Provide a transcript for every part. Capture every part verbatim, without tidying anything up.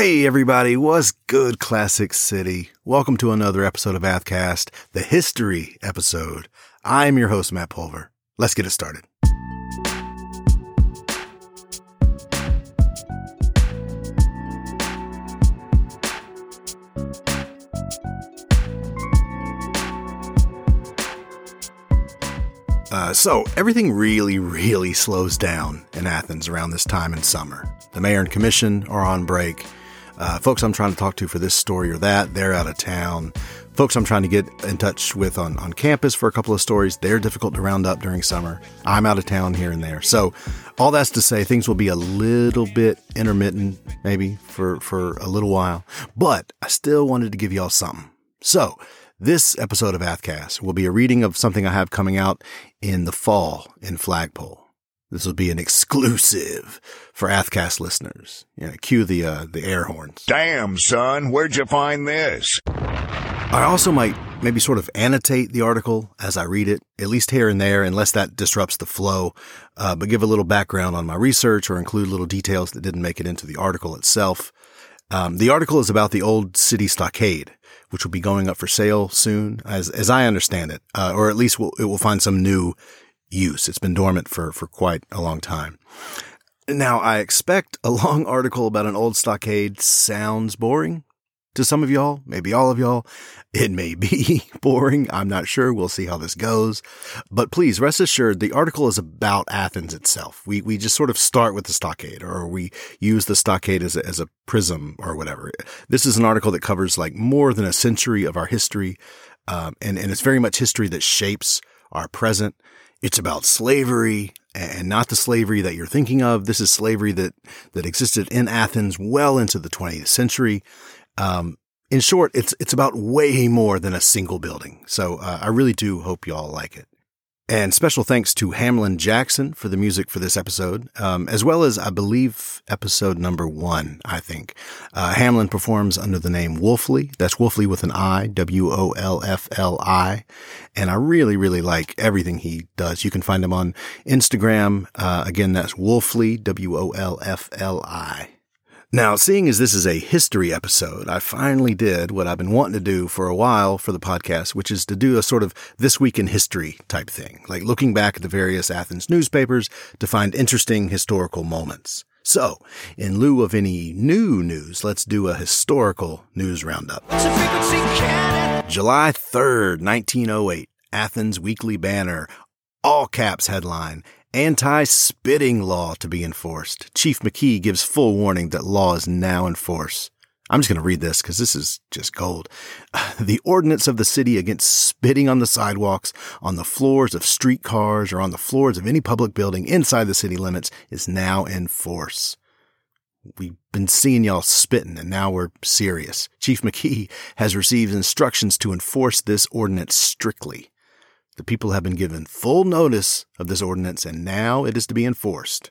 Hey everybody, what's good, Classic City? Welcome to another episode of AthCast, the history episode. I'm your host, Matt Pulver. Let's get it started. Uh, so, everything really, really slows down in Athens around this time in summer. The mayor and commission are on break. Uh, folks I'm trying to talk to for this story or that, they're out of town. Folks I'm trying to get in touch with on, on campus for a couple of stories, they're difficult to round up during summer. I'm out of town here and there. So, all that's to say, things will be a little bit intermittent, maybe, for, for a little while. But, I still wanted to give y'all something. So, this episode of AthCast will be a reading of something I have coming out in the fall in Flagpole. This will be an exclusive for AthCast listeners. Yeah, cue the uh, the air horns. Damn, son, where'd you find this? I also might maybe sort of annotate the article as I read it, at least here and there, unless that disrupts the flow, uh, but give a little background on my research or include little details that didn't make it into the article itself. Um, the article is about the old city stockade, which will be going up for sale soon, as as I understand it, uh, or at least we'll, it will find some new use. It's been dormant for, for quite a long time. Now, I expect a long article about an old stockade sounds boring to some of y'all, maybe all of y'all. It may be boring. I'm not sure. We'll see how this goes. But please rest assured, the article is about Athens itself. We we just sort of start with the stockade, or we use the stockade as a, as a prism or whatever. This is an article that covers like more than a century of our history. Um, and, and it's very much history that shapes our present. It's about slavery, and not the slavery that you're thinking of. This is slavery that, that existed in Athens well into the twentieth century. Um, in short, it's, it's about way more than a single building. So, uh, I really do hope y'all like it. And special thanks to Hamlin Jackson for the music for this episode, um, as well as, I believe, episode number one, I think. Uh, Hamlin performs under the name Wolfli. That's Wolfli with an I, W O L F L I. And I really, really like everything he does. You can find him on Instagram. Uh, again, that's Wolfli, W O L F L I. Now, seeing as this is a history episode, I finally did what I've been wanting to do for a while for the podcast, which is to do a sort of this week in history type thing, like looking back at the various Athens newspapers to find interesting historical moments. So, in lieu of any new news, let's do a historical news roundup. July third, nineteen oh eight, Athens Weekly Banner, all caps headline. Anti-spitting law to be enforced. Chief McKee gives full warning that law is now in force. I'm just going to read this because this is just gold. The ordinance of the city against spitting on the sidewalks, on the floors of streetcars, or on the floors of any public building inside the city limits is now in force. We've been seeing y'all spitting, and now we're serious. Chief McKee has received instructions to enforce this ordinance strictly. The people have been given full notice of this ordinance, and now it is to be enforced.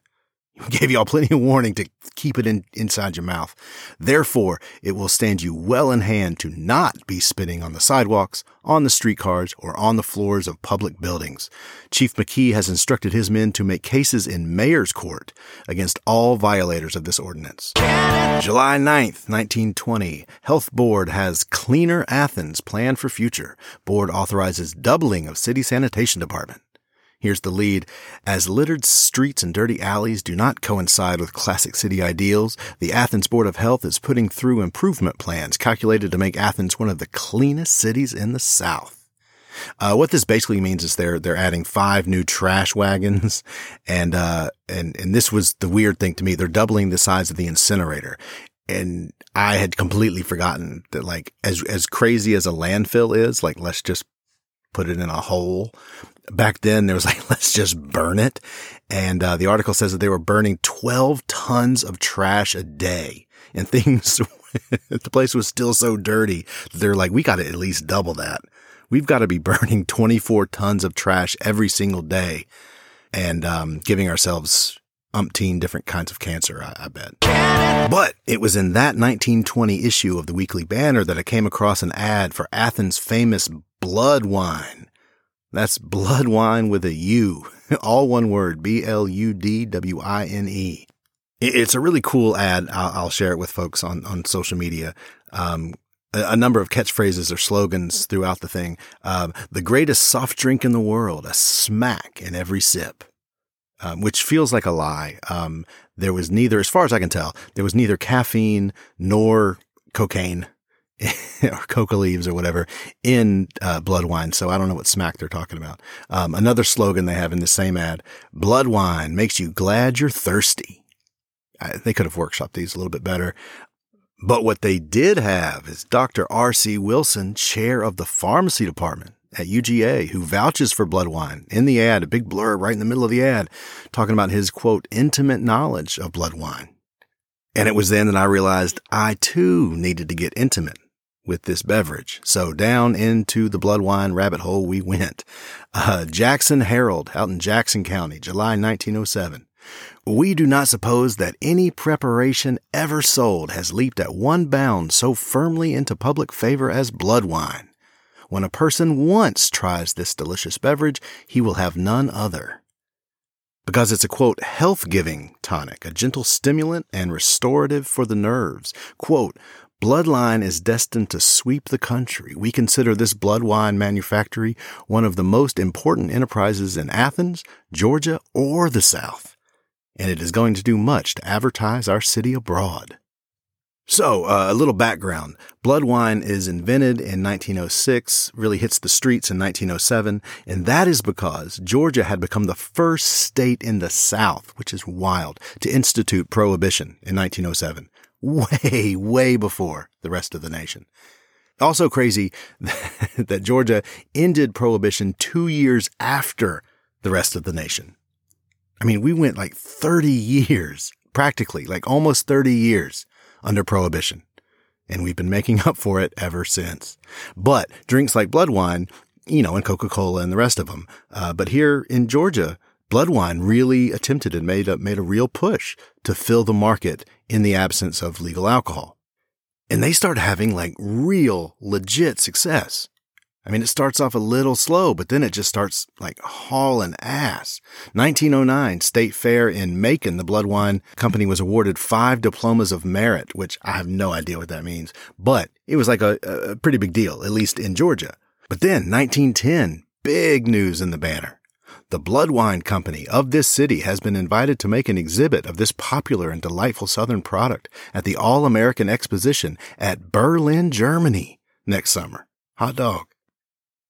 We gave y'all plenty of warning to keep it in, inside your mouth. Therefore, it will stand you well in hand to not be spitting on the sidewalks, on the streetcars, or on the floors of public buildings. Chief McKee has instructed his men to make cases in mayor's court against all violators of this ordinance. July ninth, nineteen twenty. Health Board has Cleaner Athens plan for future. Board authorizes doubling of city sanitation department. Here's the lead. As littered streets and dirty alleys do not coincide with classic city ideals, the Athens Board of Health is putting through improvement plans calculated to make Athens one of the cleanest cities in the South. Uh, what this basically means is they're, they're adding five new trash wagons. And, uh, and, and this was the weird thing to me. They're doubling the size of the incinerator. And I had completely forgotten that, like, as, as crazy as a landfill is, like, let's just put it in a hole. Back then, there was like, let's just burn it. And uh, the article says that they were burning twelve tons of trash a day. And things, the place was still so dirty, they're like, we got to at least double that. We've got to be burning twenty-four tons of trash every single day and um, giving ourselves umpteen different kinds of cancer, I, I bet. But it was in that nineteen twenty issue of the Weekly Banner that I came across an ad for Athens' famous Bludwine. That's Bludwine with a U, all one word, B L U D W I N E. It's a really cool ad. I'll share it with folks on, on social media. Um, a, a number of catchphrases or slogans throughout the thing. Um, the greatest soft drink in the world, a smack in every sip, um, which feels like a lie. Um, there was neither, as far as I can tell, there was neither caffeine nor cocaine or coca leaves or whatever in uh, Bludwine. So I don't know what smack they're talking about. Um, another slogan they have in the same ad, Bludwine makes you glad you're thirsty. I, they could have workshopped these a little bit better. But what they did have is Doctor R C. Wilson, chair of the pharmacy department at U G A, who vouches for Bludwine in the ad, a big blur right in the middle of the ad, talking about his, quote, intimate knowledge of Bludwine. And it was then that I realized I, too, needed to get intimate with this beverage. So down into the Bludwine rabbit hole we went. Uh, Jackson Herald out in Jackson County, July nineteen oh seven. We do not suppose that any preparation ever sold has leaped at one bound so firmly into public favor as Bludwine. When a person once tries this delicious beverage, he will have none other. Because it's a, quote, health-giving tonic, a gentle stimulant and restorative for the nerves. Quote, Bludwine is destined to sweep the country. We consider this Bludwine manufactory one of the most important enterprises in Athens, Georgia, or the South. And it is going to do much to advertise our city abroad. So, uh, a little background. Bludwine is invented in nineteen oh six, really hits the streets in nineteen oh seven, and that is because Georgia had become the first state in the South, which is wild, to institute prohibition in nineteen oh seven. Way, way before the rest of the nation. Also crazy that Georgia ended prohibition two years after the rest of the nation. I mean, we went like thirty years, practically, like almost thirty years under prohibition. And we've been making up for it ever since. But drinks like Bludwine, you know, and Coca-Cola and the rest of them. Uh, but here in Georgia, Bludwine really attempted and made a, made a real push to fill the market in the absence of legal alcohol. And they start having like real, legit success. I mean, it starts off a little slow, but then it just starts like hauling ass. nineteen oh nine, State Fair in Macon, the Bludwine Company was awarded five diplomas of merit, which I have no idea what that means, but it was like a, a pretty big deal, at least in Georgia. But then nineteen ten, big news in the Banner. The Bludwine Company of this city has been invited to make an exhibit of this popular and delightful Southern product at the All-American Exposition at Berlin, Germany next summer. Hot dog.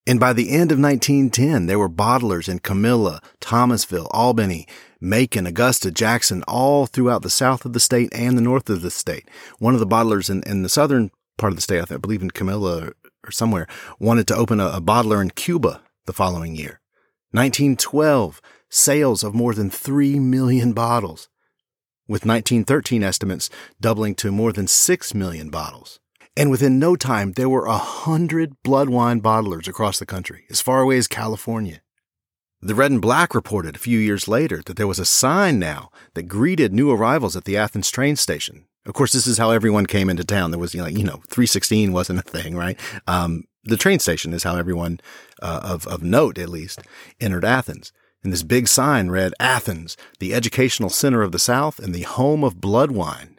And by the end of nineteen ten, there were bottlers in Camilla, Thomasville, Albany, Macon, Augusta, Jackson, all throughout the south of the state and the north of the state. One of the bottlers in, in the southern part of the state, I believe in Camilla or, or somewhere, wanted to open a, a bottler in Cuba the following year. nineteen twelve, sales of more than three million bottles, with nineteen thirteen estimates doubling to more than six million bottles. And within no time, there were a hundred Bludwine bottlers across the country, as far away as California. The Red and Black reported a few years later that there was a sign now that greeted new arrivals at the Athens train station. Of course, this is how everyone came into town. There was, you know, you know three sixteen wasn't a thing, right? Um, the train station is how everyone uh, of, of note, at least, entered Athens. And this big sign read, Athens, the educational center of the South and the home of Bludwine.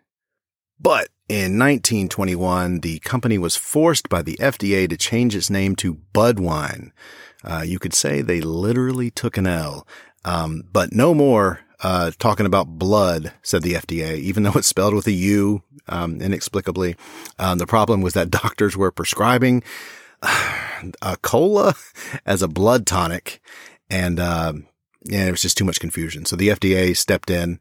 But in nineteen twenty-one, the company was forced by the F D A to change its name to Budwine. Uh, you could say they literally took an L. Um, but no more uh, talking about blood, said the F D A, even though it's spelled with a U um, inexplicably. Um, the problem was that doctors were prescribing a cola as a blood tonic, and uh, yeah, it was just too much confusion. So the F D A stepped in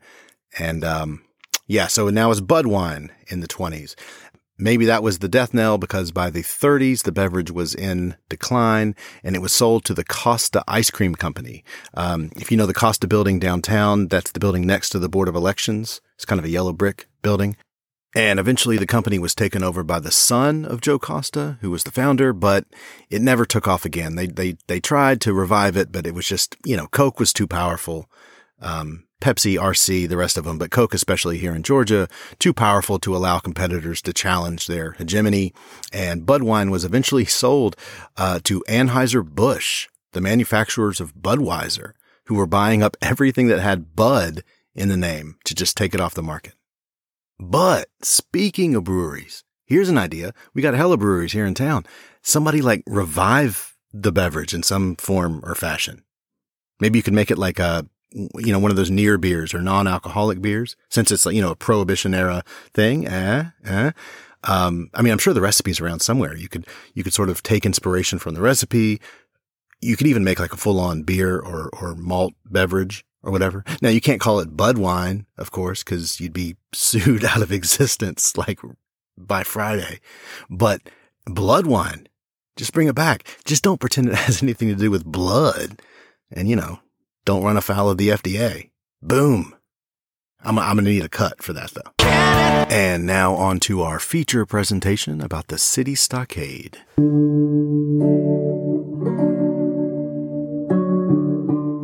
and... Um, Yeah, so now it's Budwine in the twenties. Maybe that was the death knell because by the thirties, the beverage was in decline and it was sold to the Costa Ice Cream Company. Um, if you know the Costa building downtown, that's the building next to the Board of Elections. It's kind of a yellow brick building. And eventually the company was taken over by the son of Joe Costa, who was the founder, but it never took off again. They they they tried to revive it, but it was just, you know, Coke was too powerful. Um Pepsi, R C, the rest of them, but Coke, especially here in Georgia, too powerful to allow competitors to challenge their hegemony. And Budwine was eventually sold uh, to Anheuser Busch, the manufacturers of Budweiser, who were buying up everything that had Bud in the name to just take it off the market. But speaking of breweries, here's an idea. We got hella breweries here in town. Somebody like revive the beverage in some form or fashion. Maybe you could make it like a, you know, one of those near beers or non-alcoholic beers, since it's like, you know, a prohibition era thing. Eh, eh. Um, I mean, I'm sure the recipe's around somewhere. You could, you could sort of take inspiration from the recipe. You could even make like a full-on beer or, or malt beverage or whatever. Now, you can't call it Budwine, of course, because you'd be sued out of existence like by Friday. But Bludwine, just bring it back. Just don't pretend it has anything to do with blood. And, you know, don't run afoul of the F D A. Boom. I'm, I'm going to need a cut for that, though. And now on to our feature presentation about the city stockade.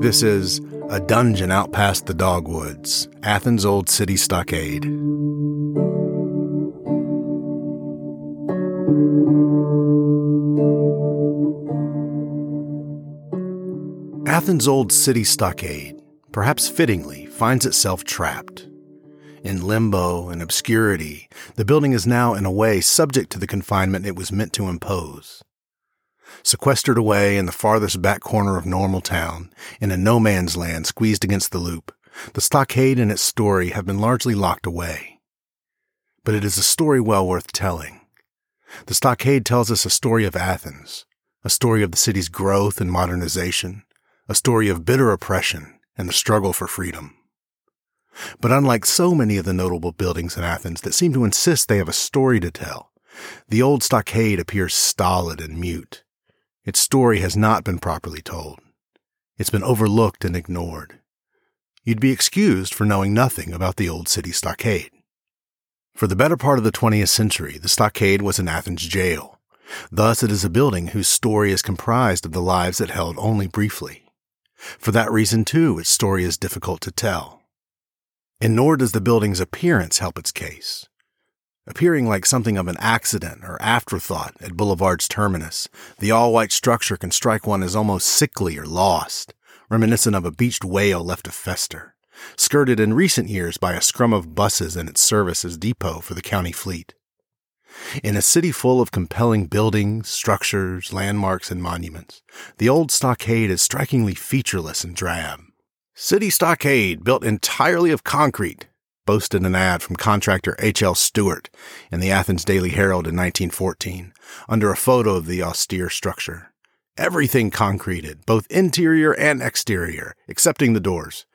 This is A Dungeon Out Past the Dogwoods, Athens' Old City Stockade. Athens' Old City Stockade, perhaps fittingly, finds itself trapped. In limbo and obscurity, the building is now, in a way, subject to the confinement it was meant to impose. Sequestered away in the farthest back corner of Normal Town, in a no-man's land squeezed against the loop, the stockade and its story have been largely locked away. But it is a story well worth telling. The stockade tells us a story of Athens, a story of the city's growth and modernization, a story of bitter oppression and the struggle for freedom. But unlike so many of the notable buildings in Athens that seem to insist they have a story to tell, the old stockade appears stolid and mute. Its story has not been properly told. It's been overlooked and ignored. You'd be excused for knowing nothing about the old city stockade. For the better part of the twentieth century, the stockade was an Athens jail. Thus, it is a building whose story is comprised of the lives it held only briefly. For that reason, too, its story is difficult to tell. And nor does the building's appearance help its case. Appearing like something of an accident or afterthought at Boulevard's terminus, the all-white structure can strike one as almost sickly or lost, reminiscent of a beached whale left to fester, skirted in recent years by a scrum of buses and its service as depot for the county fleet. In a city full of compelling buildings, structures, landmarks, and monuments, the old stockade is strikingly featureless and drab. City stockade built entirely of concrete, boasted an ad from contractor H L Stewart in the Athens Daily Herald in nineteen fourteen, under a photo of the austere structure. Everything concreted, both interior and exterior, excepting the doors.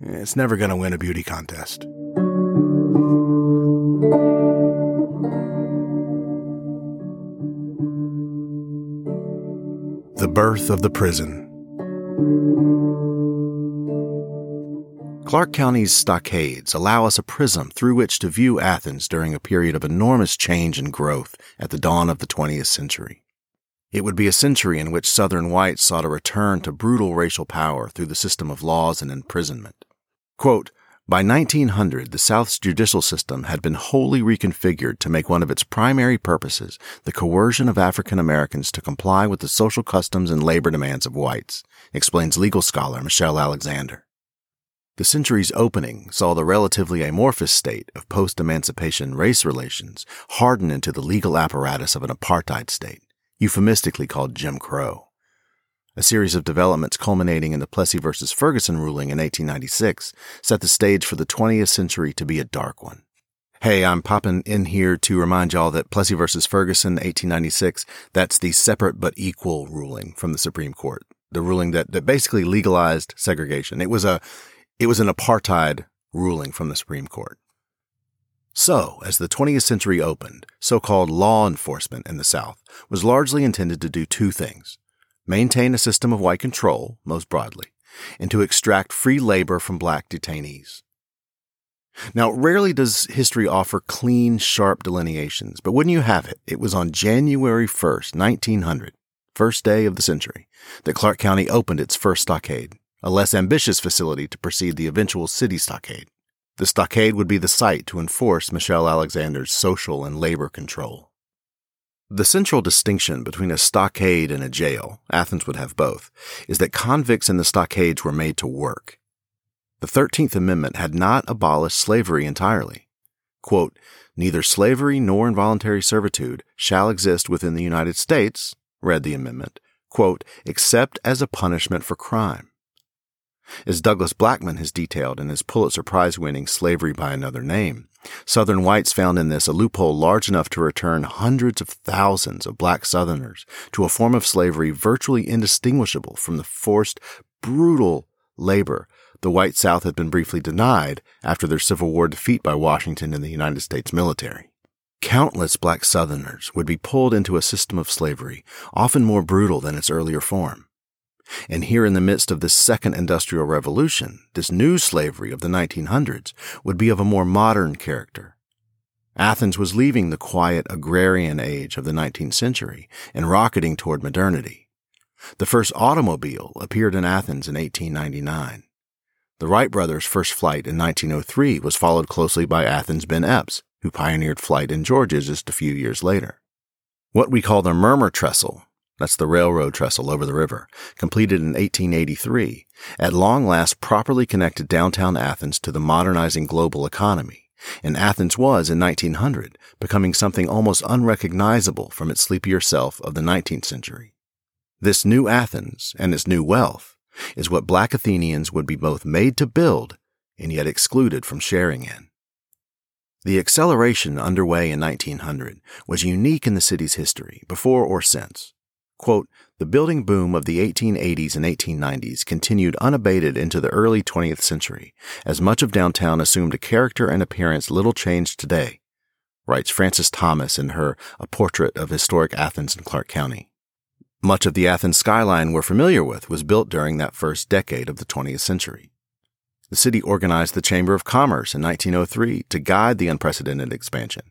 It's never going to win a beauty contest. The Birth of the Prison. Clark County's stockades allow us a prism through which to view Athens during a period of enormous change and growth at the dawn of the twentieth century. It would be a century in which Southern whites sought a return to brutal racial power through the system of laws and imprisonment. Quote, by nineteen hundred, the South's judicial system had been wholly reconfigured to make one of its primary purposes the coercion of African Americans to comply with the social customs and labor demands of whites, explains legal scholar Michelle Alexander. The century's opening saw the relatively amorphous state of post-emancipation race relations harden into the legal apparatus of an apartheid state, euphemistically called Jim Crow. A series of developments culminating in the Plessy v. Ferguson ruling in eighteen ninety-six set the stage for the twentieth century to be a dark one. Hey, I'm popping in here to remind y'all that Plessy v. Ferguson, eighteen ninety-six, that's the separate but equal ruling from the Supreme Court, the ruling that, that basically legalized segregation. It was a It was an apartheid ruling from the Supreme Court. So, as the twentieth century opened, so-called law enforcement in the South was largely intended to do two things: maintain a system of white control, most broadly, and to extract free labor from black detainees. Now, rarely does history offer clean, sharp delineations, but wouldn't you have it, it was on January first, nineteen hundred, first day of the century, that Clark County opened its first stockade, a less ambitious facility to precede the eventual city stockade. The stockade would be the site to enforce Michelle Alexander's social and labor control. The central distinction between a stockade and a jail, Athens would have both, is that convicts in the stockades were made to work. the Thirteenth Amendment had not abolished slavery entirely. Quote, "Neither slavery nor involuntary servitude shall exist within the United States," read the amendment, quote, "except as a punishment for crime." As Douglas Blackmon has detailed in his Pulitzer Prize-winning Slavery by Another Name, Southern whites found in this a loophole large enough to return hundreds of thousands of black Southerners to a form of slavery virtually indistinguishable from the forced, brutal labor the white South had been briefly denied after their Civil War defeat by Washington and the United States military. Countless black Southerners would be pulled into a system of slavery, often more brutal than its earlier form. And here in the midst of this second industrial revolution, this new slavery of the nineteen hundreds would be of a more modern character. Athens was leaving the quiet agrarian age of the nineteenth century and rocketing toward modernity. The first automobile appeared in Athens in eighteen ninety-nine. The Wright brothers' first flight in nineteen oh three was followed closely by Athens' Ben Epps, who pioneered flight in Georgia just a few years later. What we call the murmur trestle, that's the railroad trestle over the river, completed in eighteen eighty-three, at long last properly connected downtown Athens to the modernizing global economy, and Athens was, in nineteen hundred, becoming something almost unrecognizable from its sleepier self of the nineteenth century. This new Athens, and its new wealth, is what black Athenians would be both made to build and yet excluded from sharing in. The acceleration underway in nineteen hundred was unique in the city's history, before or since. Quote, "The building boom of the eighteen eighties and eighteen nineties continued unabated into the early twentieth century, as much of downtown assumed a character and appearance little changed today," writes Frances Thomas in her A Portrait of Historic Athens and Clark County. Much of the Athens skyline we're familiar with was built during that first decade of the twentieth century. The city organized the Chamber of Commerce in nineteen oh three to guide the unprecedented expansion.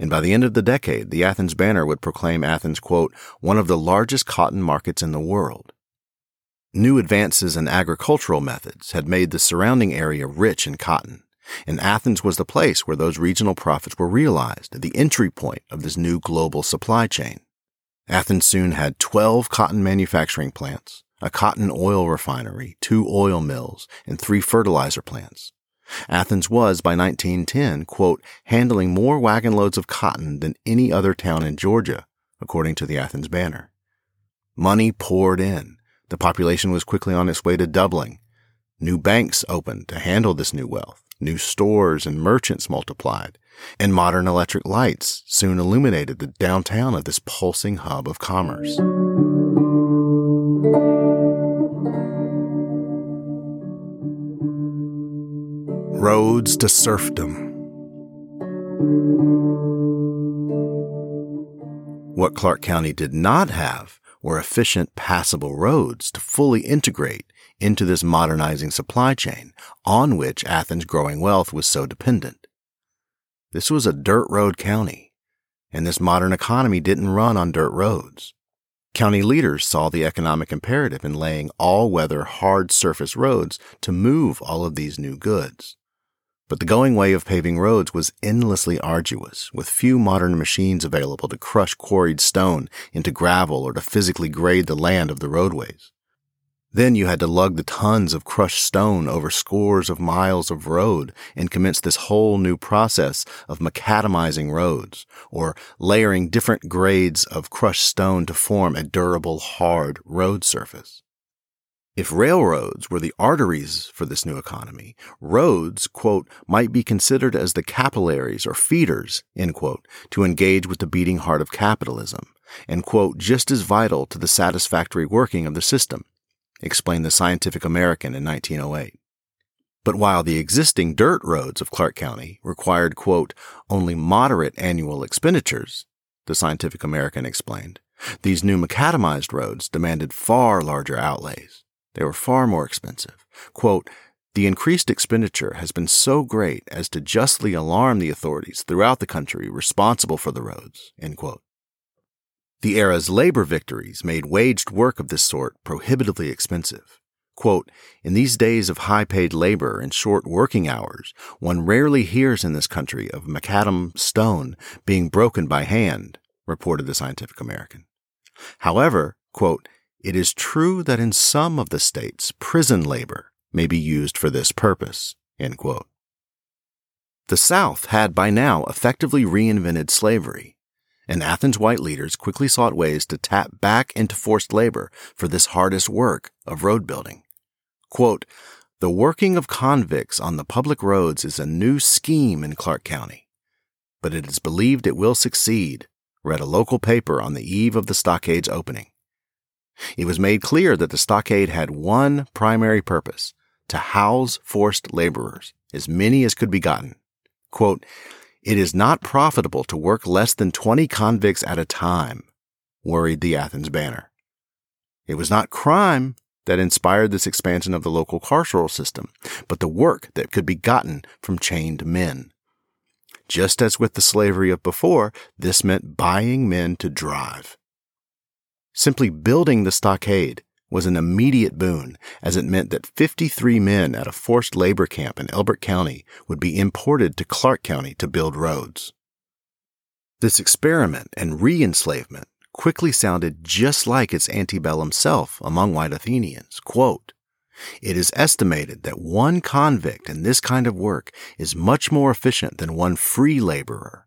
And by the end of the decade, the Athens Banner would proclaim Athens, quote, "one of the largest cotton markets in the world." New advances in agricultural methods had made the surrounding area rich in cotton, and Athens was the place where those regional profits were realized, the entry point of this new global supply chain. Athens soon had twelve cotton manufacturing plants, a cotton oil refinery, two oil mills, and three fertilizer plants. Athens was, by nineteen ten, quote, "handling more wagon loads of cotton than any other town in Georgia," according to the Athens Banner. Money poured in. The population was quickly on its way to doubling. New banks opened to handle this new wealth. New stores and merchants multiplied. And modern electric lights soon illuminated the downtown of this pulsing hub of commerce. Roads to serfdom. What Clark County did not have were efficient, passable roads to fully integrate into this modernizing supply chain on which Athens' growing wealth was so dependent. This was a dirt road county, and this modern economy didn't run on dirt roads. County leaders saw the economic imperative in laying all-weather, hard-surface roads to move all of these new goods. But the going way of paving roads was endlessly arduous, with few modern machines available to crush quarried stone into gravel or to physically grade the land of the roadways. Then you had to lug the tons of crushed stone over scores of miles of road and commence this whole new process of macadamizing roads, or layering different grades of crushed stone to form a durable, hard road surface. If railroads were the arteries for this new economy, roads, quote, "might be considered as the capillaries or feeders," end quote, to engage with the beating heart of capitalism, and, quote, "just as vital to the satisfactory working of the system," explained the Scientific American in nineteen oh eight. But while the existing dirt roads of Clark County required, quote, "only moderate annual expenditures," the Scientific American explained, these new macadamized roads demanded far larger outlays. They were far more expensive. Quote, "The increased expenditure has been so great as to justly alarm the authorities throughout the country responsible for the roads," end quote. The era's labor victories made waged work of this sort prohibitively expensive. Quote, "In these days of high-paid labor and short working hours, one rarely hears in this country of macadam stone being broken by hand," reported the Scientific American. However, quote, "it is true that in some of the states prison labor may be used for this purpose." End quote. The South had by now effectively reinvented slavery, and Athens white leaders quickly sought ways to tap back into forced labor for this hardest work of road building. Quote, "The working of convicts on the public roads is a new scheme in Clark County, but it is believed it will succeed," read a local paper on the eve of the stockade's opening. It was made clear that the stockade had one primary purpose: to house forced laborers, as many as could be gotten. Quote, "It is not profitable to work less than twenty convicts at a time," worried the Athens Banner. It was not crime that inspired this expansion of the local carceral system, but the work that could be gotten from chained men. Just as with the slavery of before, this meant buying men to drive. Simply building the stockade was an immediate boon, as it meant that fifty-three men at a forced labor camp in Elbert County would be imported to Clark County to build roads. This experiment and re-enslavement quickly sounded just like its antebellum self among white Athenians. Quote, "It is estimated that one convict in this kind of work is much more efficient than one free laborer,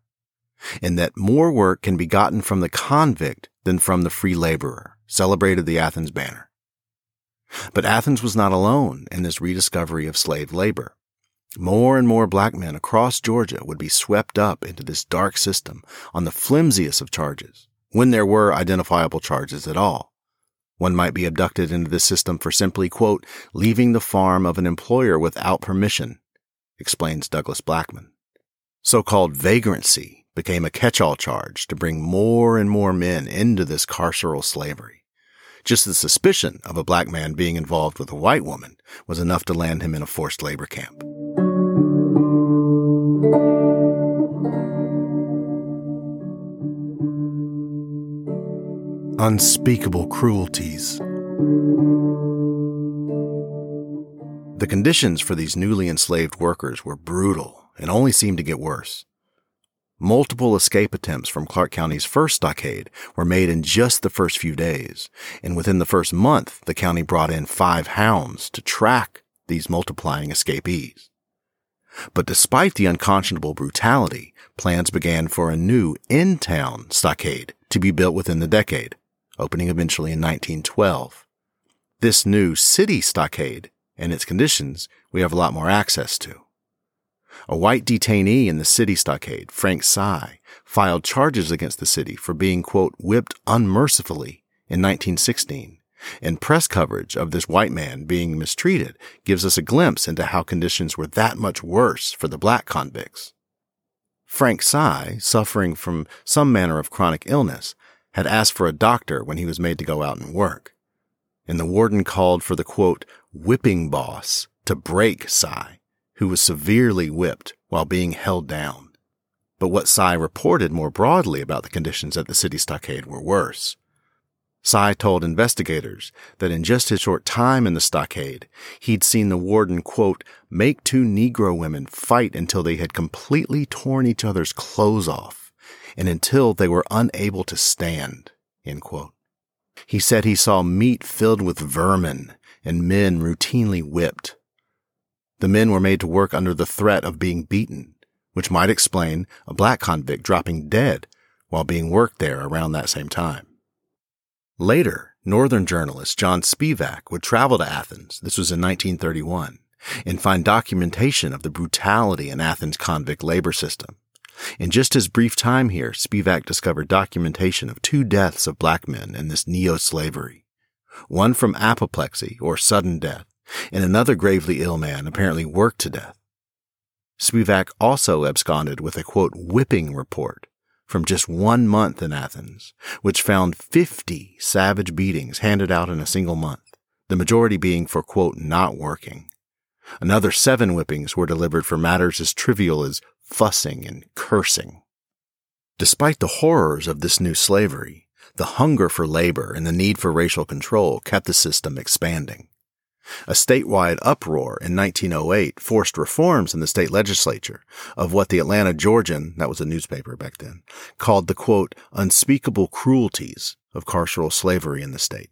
and that more work can be gotten from the convict than from the free laborer," celebrated the Athens Banner. But Athens was not alone in this rediscovery of slave labor. More and more black men across Georgia would be swept up into this dark system on the flimsiest of charges, when there were identifiable charges at all. One might be abducted into this system for simply, quote, "leaving the farm of an employer without permission," explains Douglas Blackmon. So-called vagrancy became a catch-all charge to bring more and more men into this carceral slavery. Just the suspicion of a black man being involved with a white woman was enough to land him in a forced labor camp. Unspeakable cruelties. The conditions for these newly enslaved workers were brutal and only seemed to get worse. Multiple escape attempts from Clark County's first stockade were made in just the first few days, and within the first month, the county brought in five hounds to track these multiplying escapees. But despite the unconscionable brutality, plans began for a new in-town stockade to be built within the decade, opening eventually in nineteen twelve. This new city stockade and its conditions we have a lot more access to. A white detainee in the city stockade, Frank Sy, filed charges against the city for being, quote, "whipped unmercifully" in nineteen sixteen, and press coverage of this white man being mistreated gives us a glimpse into how conditions were that much worse for the black convicts. Frank Sy, suffering from some manner of chronic illness, had asked for a doctor when he was made to go out and work, and the warden called for the, quote, "whipping boss" to break Sy, who was severely whipped while being held down. But what Sy reported more broadly about the conditions at the city stockade were worse. Sy told investigators that in just his short time in the stockade, he'd seen the warden, quote, "make two Negro women fight until they had completely torn each other's clothes off and until they were unable to stand," end quote. He said he saw meat filled with vermin and men routinely whipped. The men were made to work under the threat of being beaten, which might explain a black convict dropping dead while being worked there around that same time. Later, Northern journalist John Spivak would travel to Athens, this was in nineteen thirty-one, and find documentation of the brutality in Athens' convict labor system. In just his brief time here, Spivak discovered documentation of two deaths of black men in this neo-slavery, one from apoplexy or sudden death, and another gravely ill man apparently worked to death. Spivak also absconded with a, quote, "whipping report" from just one month in Athens, which found fifty savage beatings handed out in a single month, the majority being for, quote, "not working." Another seven whippings were delivered for matters as trivial as fussing and cursing. Despite the horrors of this new slavery, the hunger for labor and the need for racial control kept the system expanding. A statewide uproar in nineteen oh eight forced reforms in the state legislature of what the Atlanta Georgian, that was a newspaper back then, called the, quote, "unspeakable cruelties" of carceral slavery in the state.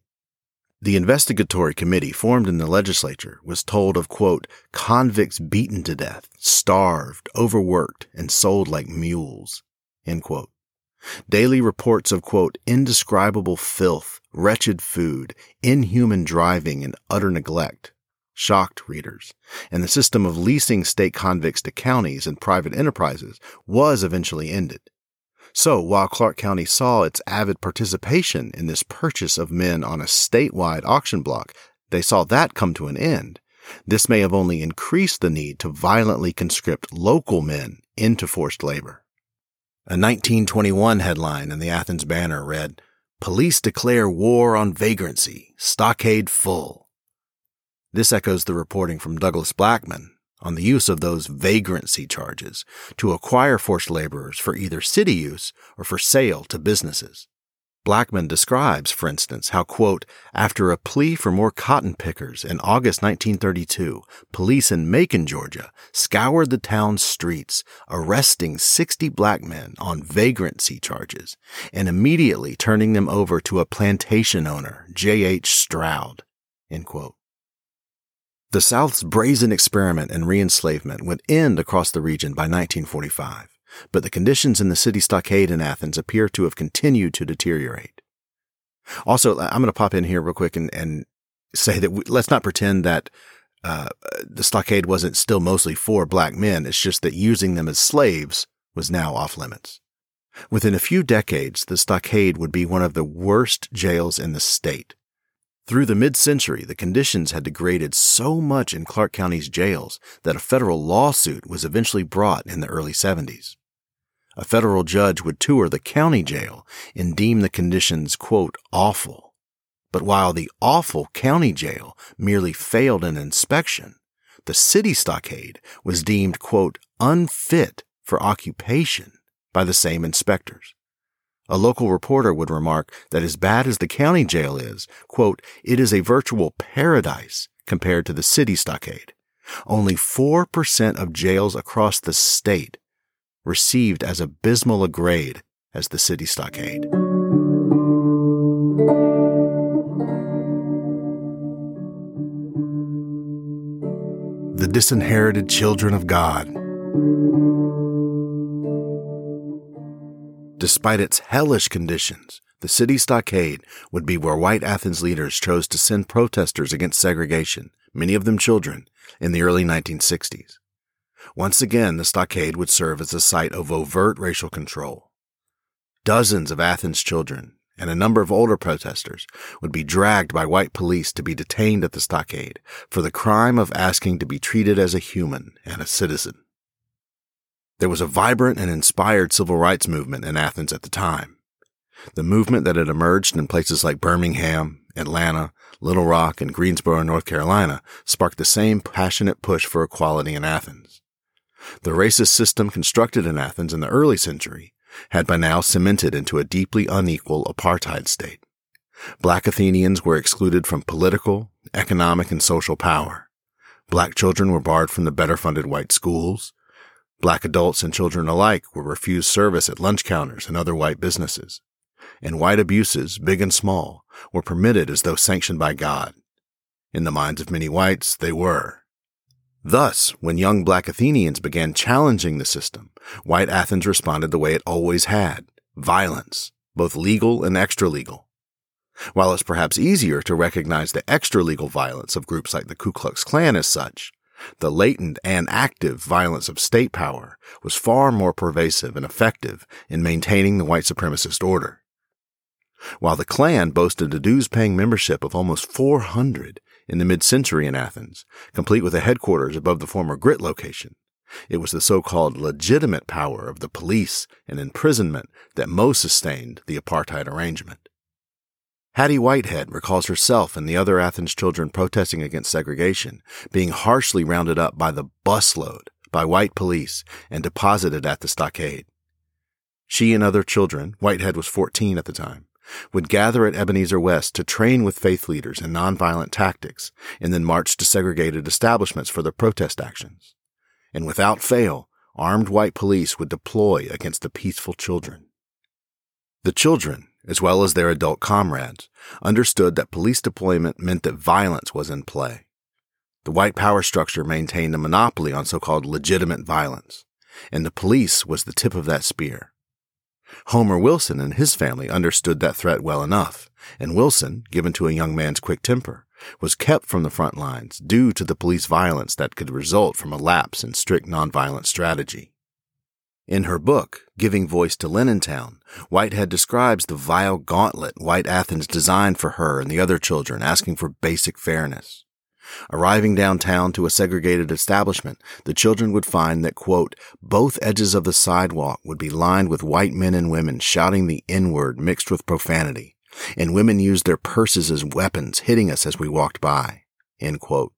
The investigatory committee formed in the legislature was told of, quote, convicts beaten to death, starved, overworked, and sold like mules, end quote. Daily reports of, quote, indescribable filth, wretched food, inhuman driving, and utter neglect shocked readers, and the system of leasing state convicts to counties and private enterprises was eventually ended. So, while Clark County saw its avid participation in this purchase of men on a statewide auction block, they saw that come to an end. This may have only increased the need to violently conscript local men into forced labor. A nineteen twenty-one headline in the Athens Banner read, Police declare war on vagrancy, stockade full. This echoes the reporting from Douglas Blackmon on the use of those vagrancy charges to acquire forced laborers for either city use or for sale to businesses. Blackmon describes, for instance, how, quote, after a plea for more cotton pickers in August nineteen thirty-two, police in Macon, Georgia, scoured the town's streets, arresting sixty black men on vagrancy charges and immediately turning them over to a plantation owner, J H Stroud, end quote. The South's brazen experiment in re-enslavement would end across the region by nineteen forty-five, but the conditions in the city stockade in Athens appear to have continued to deteriorate. Also, I'm going to pop in here real quick and, and say that we, let's not pretend that uh, the stockade wasn't still mostly for black men. It's just that using them as slaves was now off limits. Within a few decades, the stockade would be one of the worst jails in the state. Through the mid-century, the conditions had degraded so much in Clark County's jails that a federal lawsuit was eventually brought in the early seventies. A federal judge would tour the county jail and deem the conditions, quote, awful. But while the awful county jail merely failed an inspection, the city stockade was deemed, quote, unfit for occupation by the same inspectors. A local reporter would remark that as bad as the county jail is, quote, it is a virtual paradise compared to the city stockade. Only four percent of jails across the state received as abysmal a grade as the city stockade. The disinherited children of God. Despite its hellish conditions, the city stockade would be where white Athens leaders chose to send protesters against segregation, many of them children, in the early nineteen sixties. Once again, the stockade would serve as a site of overt racial control. Dozens of Athens children and a number of older protesters would be dragged by white police to be detained at the stockade for the crime of asking to be treated as a human and a citizen. There was a vibrant and inspired civil rights movement in Athens at the time. The movement that had emerged in places like Birmingham, Atlanta, Little Rock, and Greensboro, North Carolina, sparked the same passionate push for equality in Athens. The racist system constructed in Athens in the early century had by now cemented into a deeply unequal apartheid state. Black Athenians were excluded from political, economic, and social power. Black children were barred from the better-funded white schools. Black adults and children alike were refused service at lunch counters and other white businesses, and white abuses, big and small, were permitted as though sanctioned by God. In the minds of many whites, they were. Thus, when young black Athenians began challenging the system, white Athens responded the way it always had, violence, both legal and extra-legal. While it's perhaps easier to recognize the extra-legal violence of groups like the Ku Klux Klan as such, the latent and active violence of state power was far more pervasive and effective in maintaining the white supremacist order. While the Klan boasted a dues-paying membership of almost four hundred in the mid-century in Athens, complete with a headquarters above the former Grit location, it was the so-called legitimate power of the police and imprisonment that most sustained the apartheid arrangement. Hattie Whitehead recalls herself and the other Athens children protesting against segregation being harshly rounded up by the busload by white police and deposited at the stockade. She and other children, Whitehead was fourteen at the time, would gather at Ebenezer West to train with faith leaders in nonviolent tactics and then march to segregated establishments for their protest actions. And without fail, armed white police would deploy against the peaceful children. The children, as well as their adult comrades, understood that police deployment meant that violence was in play. The white power structure maintained a monopoly on so-called legitimate violence, and the police was the tip of that spear. Homer Wilson and his family understood that threat well enough, and Wilson, given to a young man's quick temper, was kept from the front lines due to the police violence that could result from a lapse in strict nonviolent strategy. In her book, Giving Voice to Lennontown, Whitehead describes the vile gauntlet White Athens designed for her and the other children, asking for basic fairness. Arriving downtown to a segregated establishment, the children would find that, quote, both edges of the sidewalk would be lined with white men and women shouting the N-word mixed with profanity, and women used their purses as weapons, hitting us as we walked by, end quote.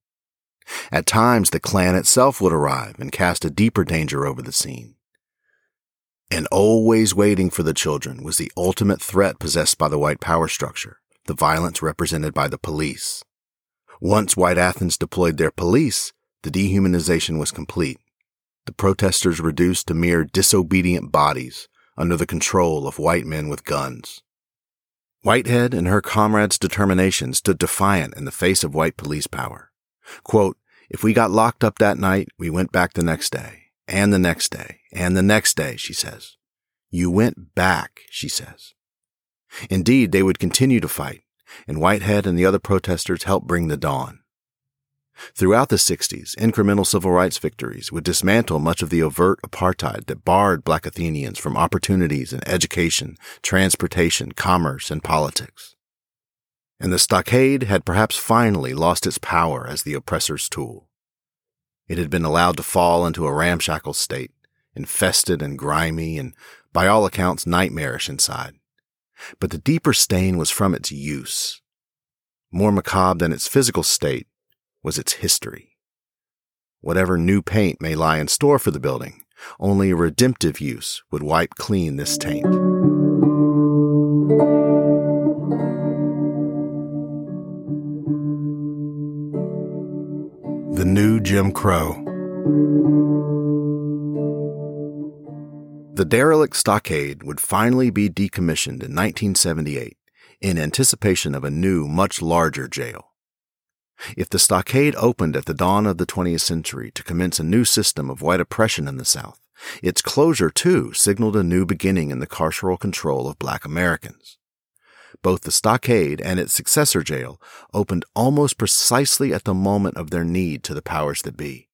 At times, the Klan itself would arrive and cast a deeper danger over the scene. And always waiting for the children was the ultimate threat possessed by the white power structure, the violence represented by the police. Once white Athens deployed their police, the dehumanization was complete. The protesters reduced to mere disobedient bodies under the control of white men with guns. Whitehead and her comrades' determination stood defiant in the face of white police power. Quote, if we got locked up that night, we went back the next day, and the next day, and the next day, she says. You went back, she says. Indeed, they would continue to fight, and Whitehead and the other protesters helped bring the dawn. Throughout the sixties, incremental civil rights victories would dismantle much of the overt apartheid that barred black Athenians from opportunities in education, transportation, commerce, and politics. And the stockade had perhaps finally lost its power as the oppressor's tool. It had been allowed to fall into a ramshackle state, infested and grimy and, by all accounts, nightmarish inside. But the deeper stain was from its use. More macabre than its physical state was its history. Whatever new paint may lie in store for the building, only a redemptive use would wipe clean this taint. The New Jim Crow. The derelict stockade would finally be decommissioned in nineteen seventy-eight in anticipation of a new, much larger jail. If the stockade opened at the dawn of the twentieth century to commence a new system of white oppression in the South, its closure, too, signaled a new beginning in the carceral control of black Americans. Both the stockade and its successor jail opened almost precisely at the moment of their need to the powers that be.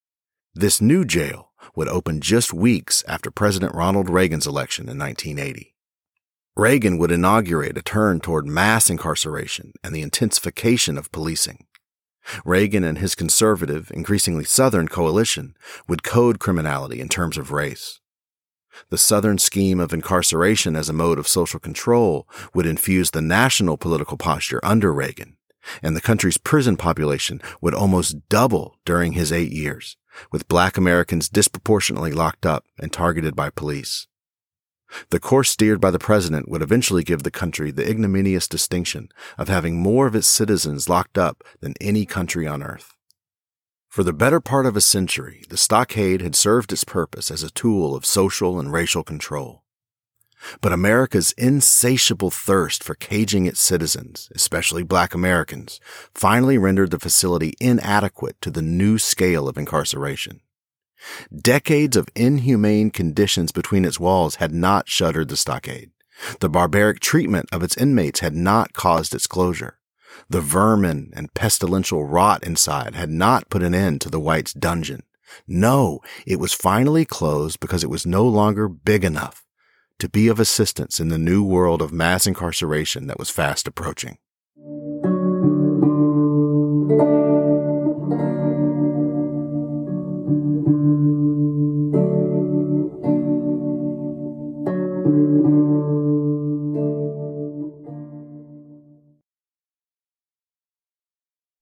This new jail would open just weeks after President Ronald Reagan's election in nineteen eighty. Reagan would inaugurate a turn toward mass incarceration and the intensification of policing. Reagan and his conservative, increasingly Southern coalition would code criminality in terms of race. The Southern scheme of incarceration as a mode of social control would infuse the national political posture under Reagan, and the country's prison population would almost double during his eight years, with black Americans disproportionately locked up and targeted by police. The course steered by the president would eventually give the country the ignominious distinction of having more of its citizens locked up than any country on earth. For the better part of a century, the stockade had served its purpose as a tool of social and racial control. But America's insatiable thirst for caging its citizens, especially black Americans, finally rendered the facility inadequate to the new scale of incarceration. Decades of inhumane conditions between its walls had not shuttered the stockade. The barbaric treatment of its inmates had not caused its closure. The vermin and pestilential rot inside had not put an end to the whites' dungeon. No, it was finally closed because it was no longer big enough to be of assistance in the new world of mass incarceration that was fast approaching.